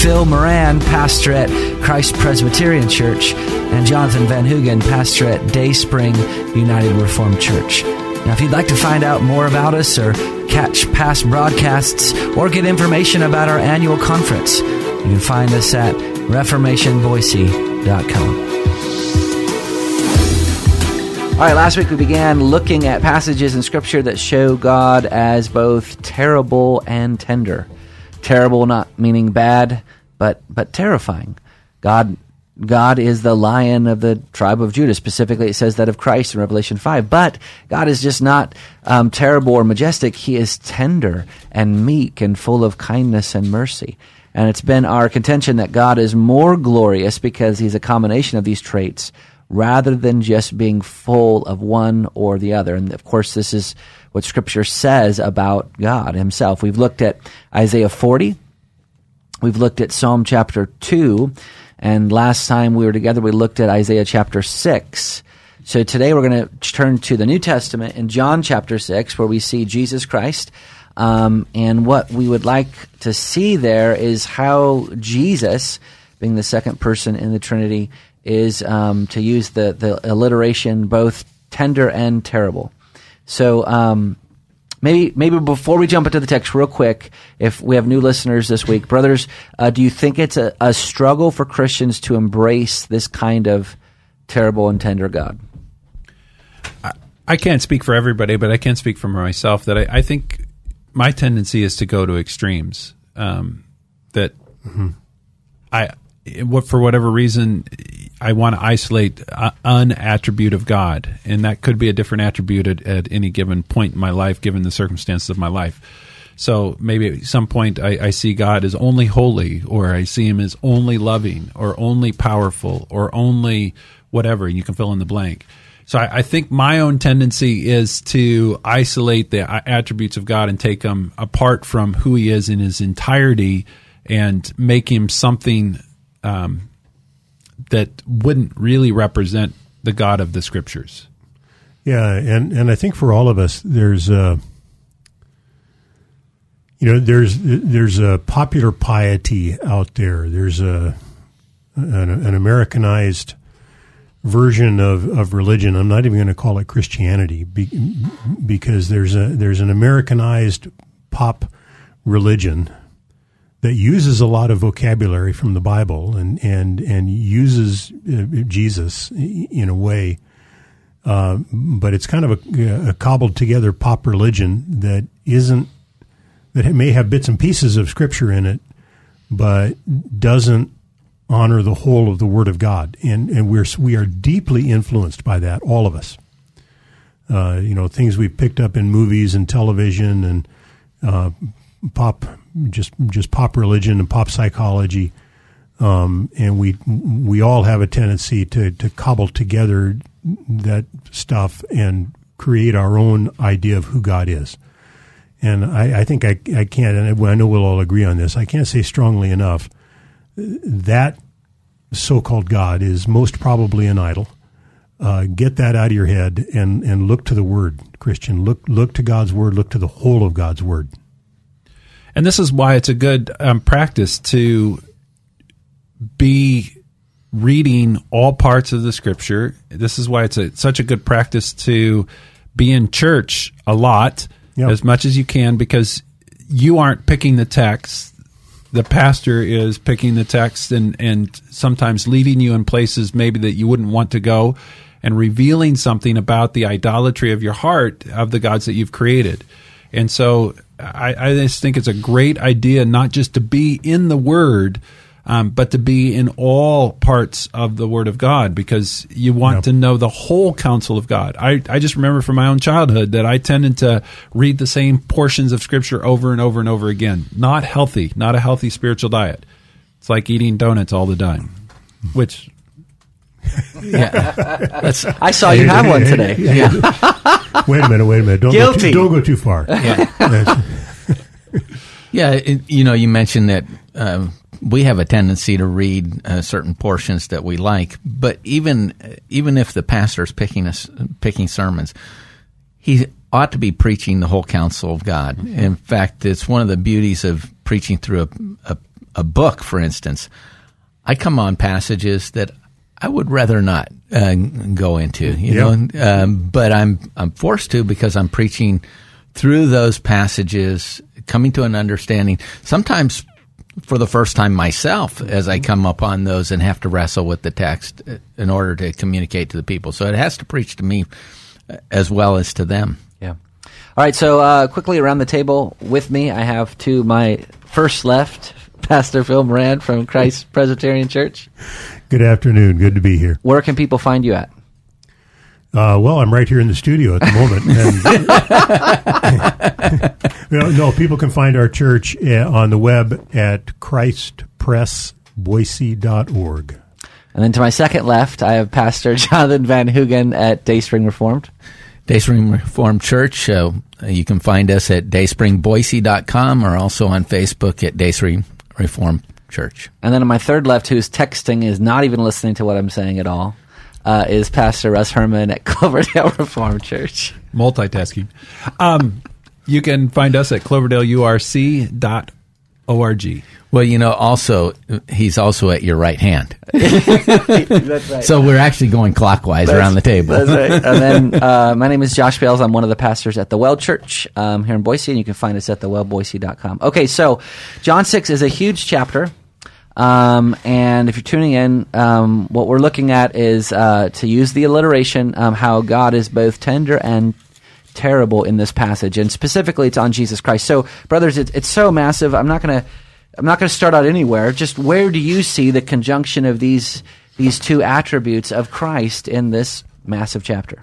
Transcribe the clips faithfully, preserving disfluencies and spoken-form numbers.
Phil Moran, pastor at Christ Presbyterian Church, and Jonathan Van Hoogen, pastor at Dayspring United Reformed Church. Now, if you'd like to find out more about us or catch past broadcasts or get information about our annual conference, you can find us at reformation boise dot com. All right, last week we began looking at passages in Scripture that show God as both terrible and tender. Terrible not meaning bad, but but terrifying. God God is the lion of the tribe of Judah. Specifically, it says that of Christ in Revelation five. But God is just not um, terrible or majestic. He is tender and meek and full of kindness and mercy. And it's been our contention that God is more glorious because he's a combination of these traits rather than just being full of one or the other. And, of course, this is what Scripture says about God himself. We've looked at Isaiah forty. We've looked at Psalm chapter two. And last time we were together, we looked at Isaiah chapter six. So today we're going to turn to the New Testament in John chapter six, where we see Jesus Christ. Um, and what we would like to see there is how Jesus, being the second person in the Trinity, is, um, to use the, the alliteration, both tender and terrible. So um, maybe maybe before we jump into the text real quick, if we have new listeners this week, brothers, uh, do you think it's a, a struggle for Christians to embrace this kind of terrible and tender God? I, I can't speak for everybody, but I can speak for myself that I, I think my tendency is to go to extremes. Um, that mm-hmm. I... What for whatever reason, I want to isolate an attribute of God, and that could be a different attribute at, at any given point in my life, given the circumstances of my life. So maybe at some point I, I see God as only holy, or I see him as only loving, or only powerful, or only whatever, and you can fill in the blank. So I, I think my own tendency is to isolate the attributes of God and take them apart from who he is in his entirety and make him something Um, that wouldn't really represent the God of the Scriptures. Yeah, and, and I think for all of us, there's a, you know, there's there's a popular piety out there. There's a an, an Americanized version of, of religion. I'm not even going to call it Christianity be, because there's a there's an Americanized pop religion that uses a lot of vocabulary from the Bible and and and uses Jesus in a way, uh, but it's kind of a, a cobbled together pop religion that isn't that may have bits and pieces of Scripture in it, but doesn't honor the whole of the Word of God. And and we're we are deeply influenced by that, all of us. Uh, you know, things we picked up in movies and television and uh, pop. Just just pop religion and pop psychology, um, and we we all have a tendency to, to cobble together that stuff and create our own idea of who God is. And I, I think I I can't, and I know we'll all agree on this, I can't say strongly enough that so-called God is most probably an idol. Uh, get that out of your head and, and look to the Word, Christian. Look look to God's Word. Look to the whole of God's Word. And this is why it's a good um, practice to be reading all parts of the Scripture. This is why it's a, such a good practice to be in church a lot, yep, as much as you can, because you aren't picking the text. The pastor is picking the text and, and sometimes leading you in places maybe that you wouldn't want to go and revealing something about the idolatry of your heart of the gods that you've created. And so I, I just think it's a great idea not just to be in the Word, um, but to be in all parts of the Word of God, because you want yep. to know the whole counsel of God. I, I just remember from my own childhood that I tended to read the same portions of Scripture over and over and over again. Not healthy, not a healthy spiritual diet. It's like eating donuts all the time, which Yeah. That's, I saw you have one today. Yeah. Wait a minute, wait a minute. Don't, Guilty. Go, too, don't go too far. Yeah, yeah it, you know, you mentioned that um, we have a tendency to read uh, certain portions that we like, but even even if the pastor's picking, us, picking sermons, he ought to be preaching the whole counsel of God. Mm-hmm. In fact, it's one of the beauties of preaching through a, a, a book, for instance. I come on passages that I would rather not uh, go into, you yep. know, um, but I'm I'm forced to because I'm preaching through those passages, coming to an understanding, sometimes for the first time myself as I come up on those and have to wrestle with the text in order to communicate to the people. So it has to preach to me as well as to them. Yeah. All right, so uh, quickly around the table with me, I have to my first left, Pastor Phil Moran from Christ Presbyterian Church. Good afternoon. Good to be here. Where can people find you at? Uh, well, I'm right here in the studio at the moment. And, you know, no, people can find our church uh, on the web at Christ Press Boise dot org. And then to my second left, I have Pastor Jonathan Van Hoogen at Dayspring Reformed. Dayspring Reformed Church. Uh, you can find us at Dayspring Boise dot com or also on Facebook at Dayspring Reformed Church. And then on my third left, who's texting, is not even listening to what I'm saying at all, uh, is Pastor Russ Herman at Cloverdale Reformed Church. Multitasking. Um, you can find us at Cloverdale U R C dot org. Well, you know, also, he's also at your right hand. That's right. So we're actually going clockwise that's, around the table. That's right. And then uh, my name is Josh Bales. I'm one of the pastors at The Well Church um, here in Boise, and you can find us at the well boise dot com. Okay, so John six is a huge chapter. Um, and if you're tuning in, um, what we're looking at is uh, to use the alliteration, um, how God is both tender and terrible in this passage. And specifically, it's on Jesus Christ. So, brothers, it, it's so massive. I'm not going to I'm not going to start out anywhere. Just where do you see the conjunction of these these two attributes of Christ in this massive chapter?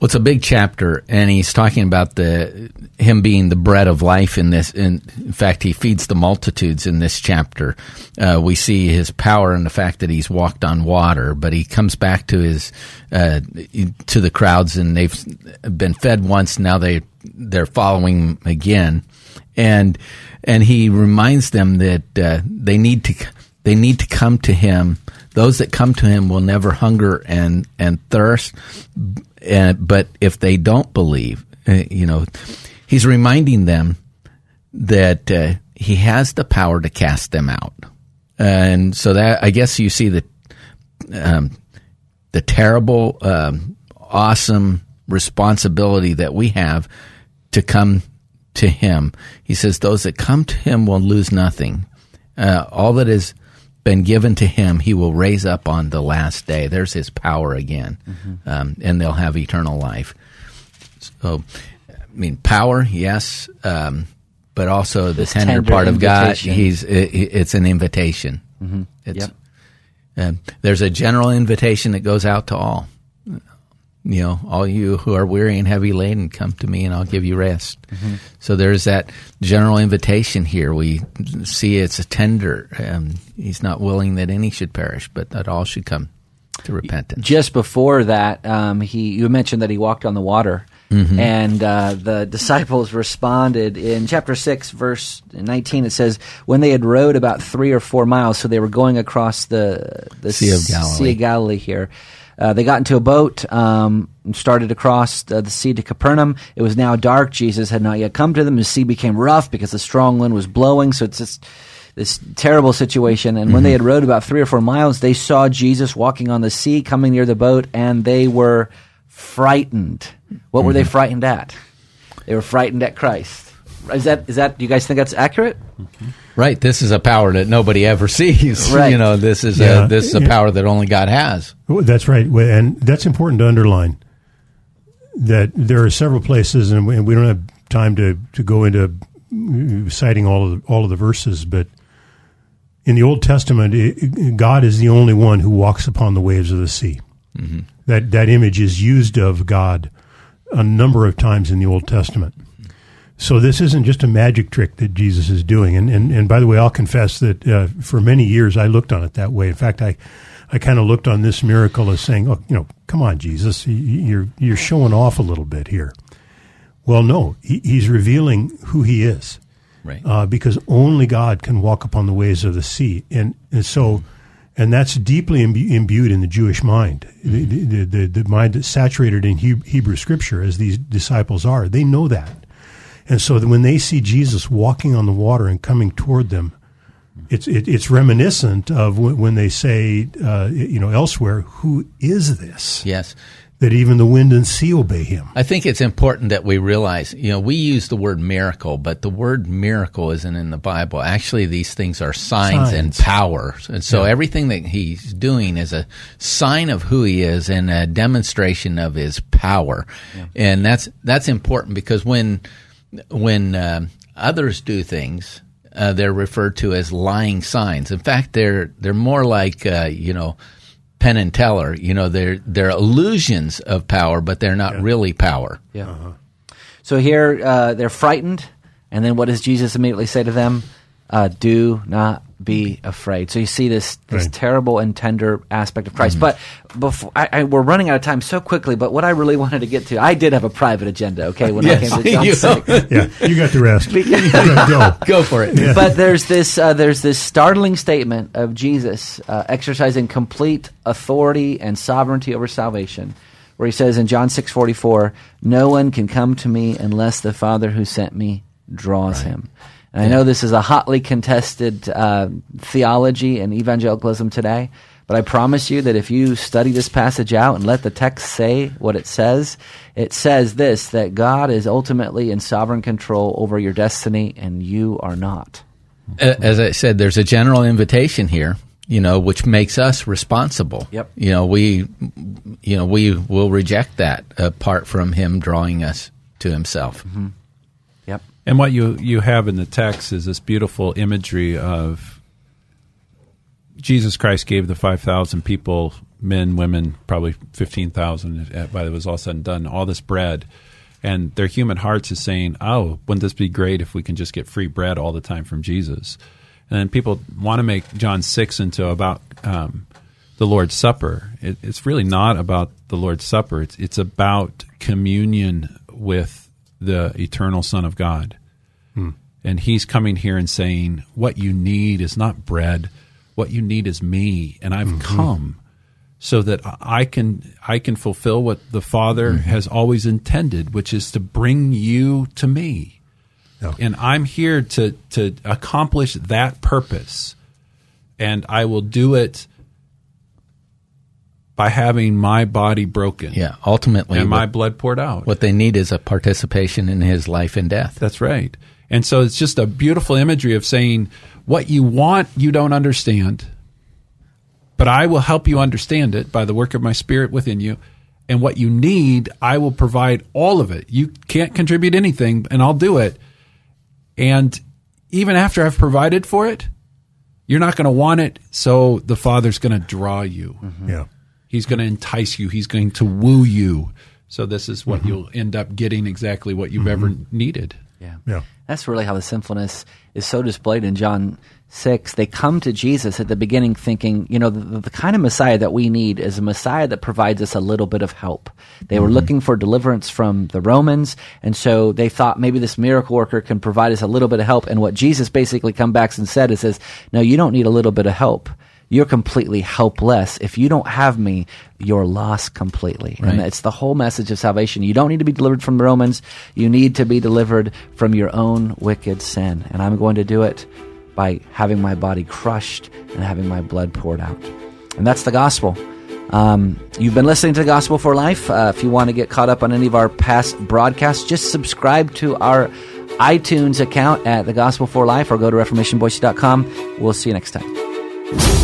Well, it's a big chapter, and he's talking about the him being the bread of life in this. In, in fact, he feeds the multitudes in this chapter. Uh, we see his power in the fact that he's walked on water, but he comes back to his uh, to the crowds, and they've been fed once. Now they they're following again, and and he reminds them that uh, they need to they need to come to him. Those that come to him will never hunger and and thirst. And, but if they don't believe, you know, he's reminding them that uh, he has the power to cast them out. And so that I guess you see the um, the terrible, um, awesome responsibility that we have to come to him. He says those that come to him will lose nothing. Uh, all that is been given to him, he will raise up on the last day. There's his power again, mm-hmm. um, and they'll have eternal life. So, I mean, power, yes, um, but also the tender, tender part invitation. Of God. He's it, it's an invitation. Mm-hmm. It's, yep. um, there's a general invitation that goes out to all. You know, all you who are weary and heavy laden, come to me, and I'll give you rest. Mm-hmm. So there's that general invitation here. We see it's a tender. Um, he's not willing that any should perish, but that all should come to repentance. Just before that, um, he you mentioned that he walked on the water, mm-hmm. and uh, the disciples responded in chapter six, verse nineteen. It says, "When they had rowed about three or four miles, so they were going across the the Sea of Galilee, Sea of Galilee here." Uh, they got into a boat, um, and started across the, the sea to Capernaum. It was now dark. Jesus had not yet come to them. The sea became rough because the strong wind was blowing. So it's just this terrible situation. And mm-hmm. when they had rowed about three or four miles, they saw Jesus walking on the sea, coming near the boat, and they were frightened. What mm-hmm. were they frightened at? They were frightened at Christ. Is that, is that, do you guys think that's accurate? Mm-hmm. Right. This is a power that nobody ever sees. Right. You know, this is yeah. a, this is a yeah. power that only God has. Well, that's right. And that's important to underline that there are several places, and we don't have time to, to go into citing all of the, all of the verses, but in the Old Testament, it, God is the only one who walks upon the waves of the sea. Mm-hmm. That, that image is used of God a number of times in the Old Testament. So this isn't just a magic trick that Jesus is doing. And, and, and by the way, I'll confess that uh, for many years I looked on it that way. In fact, I, I kind of looked on this miracle as saying, "Oh, you know, come on, Jesus, you're you're showing off a little bit here." Well, no, he, he's revealing who he is, right? Uh, because only God can walk upon the waves of the sea, and and so, and that's deeply imbu- imbued in the Jewish mind, the the, the, the mind that's saturated in he- Hebrew Scripture, as these disciples are. They know that, and so when they see Jesus walking on the water and coming toward them, It's it, it's reminiscent of when they say, uh, you know, elsewhere, who is this? Yes. That even the wind and sea obey him. I think it's important that we realize, you know, we use the word miracle, but the word miracle isn't in the Bible. Actually, these things are signs, signs. and powers. And so yeah. everything that he's doing is a sign of who he is and a demonstration of his power. Yeah. And that's that's important because when, when uh, others do things— Uh, they're referred to as lying signs. In fact, they're they're more like uh, you know, Penn and Teller. You know, they're they're illusions of power, but they're not yeah. really power. Yeah. Uh-huh. So here uh, they're frightened, and then what does Jesus immediately say to them? Uh, Do not be afraid. So you see this this right. terrible and tender aspect of Christ. Mm-hmm. But before I, I, we're running out of time so quickly. But what I really wanted to get to, I did have a private agenda. Okay, when yes. I came to John six, yeah, you got the rest. go. go for it. Yeah. But there's this uh, there's this startling statement of Jesus uh, exercising complete authority and sovereignty over salvation, where he says in John six forty-four, "No one can come to me unless the Father who sent me draws right. him." And I know this is a hotly contested uh, theology in evangelicalism today, but I promise you that if you study this passage out and let the text say what it says, it says this, that God is ultimately in sovereign control over your destiny, and you are not. As I said, there's a general invitation here, you know, which makes us responsible. Yep. You know, we, you know, we will reject that apart from him drawing us to himself. Mm-hmm. And what you, you have in the text is this beautiful imagery of Jesus Christ gave the five thousand people, men, women, probably fifteen thousand by it was all said and done, all this bread. And their human hearts is saying, oh, wouldn't this be great if we can just get free bread all the time from Jesus? And then people want to make John six into about um, the Lord's Supper. It, it's really not about the Lord's Supper. It's, it's about communion with the eternal Son of God. Hmm. And he's coming here and saying, what you need is not bread. What you need is me. And I've mm-hmm. come so that I can I can fulfill what the Father mm-hmm. has always intended, which is to bring you to me. Yeah. And I'm here to, to accomplish that purpose. And I will do it by having my body broken. Yeah, ultimately. And my blood poured out. What they need is a participation in his life and death. That's right. And so it's just a beautiful imagery of saying, what you want, you don't understand, but I will help you understand it by the work of my Spirit within you. And what you need, I will provide all of it. You can't contribute anything, and I'll do it. And even after I've provided for it, you're not going to want it, so the Father's going to draw you. Mm-hmm. Yeah. He's going to entice you. He's going to woo you. So this is what mm-hmm. you'll end up getting, exactly what you've mm-hmm. ever needed. Yeah. yeah. That's really how the sinfulness is so displayed in John six. They come to Jesus at the beginning thinking, you know, the, the kind of Messiah that we need is a Messiah that provides us a little bit of help. They mm-hmm. were looking for deliverance from the Romans, and so they thought maybe this miracle worker can provide us a little bit of help. And what Jesus basically comes back and said is, says, no, you don't need a little bit of help. You're completely helpless. If you don't have me, you're lost completely. Right. And it's the whole message of salvation. You don't need to be delivered from the Romans. You need to be delivered from your own wicked sin. And I'm going to do it by having my body crushed and having my blood poured out. And that's the gospel. Um, you've been listening to Gospel for Life. Uh, if you want to get caught up on any of our past broadcasts, just subscribe to our iTunes account at the Gospel for Life or go to reformation boise dot com. We'll see you next time.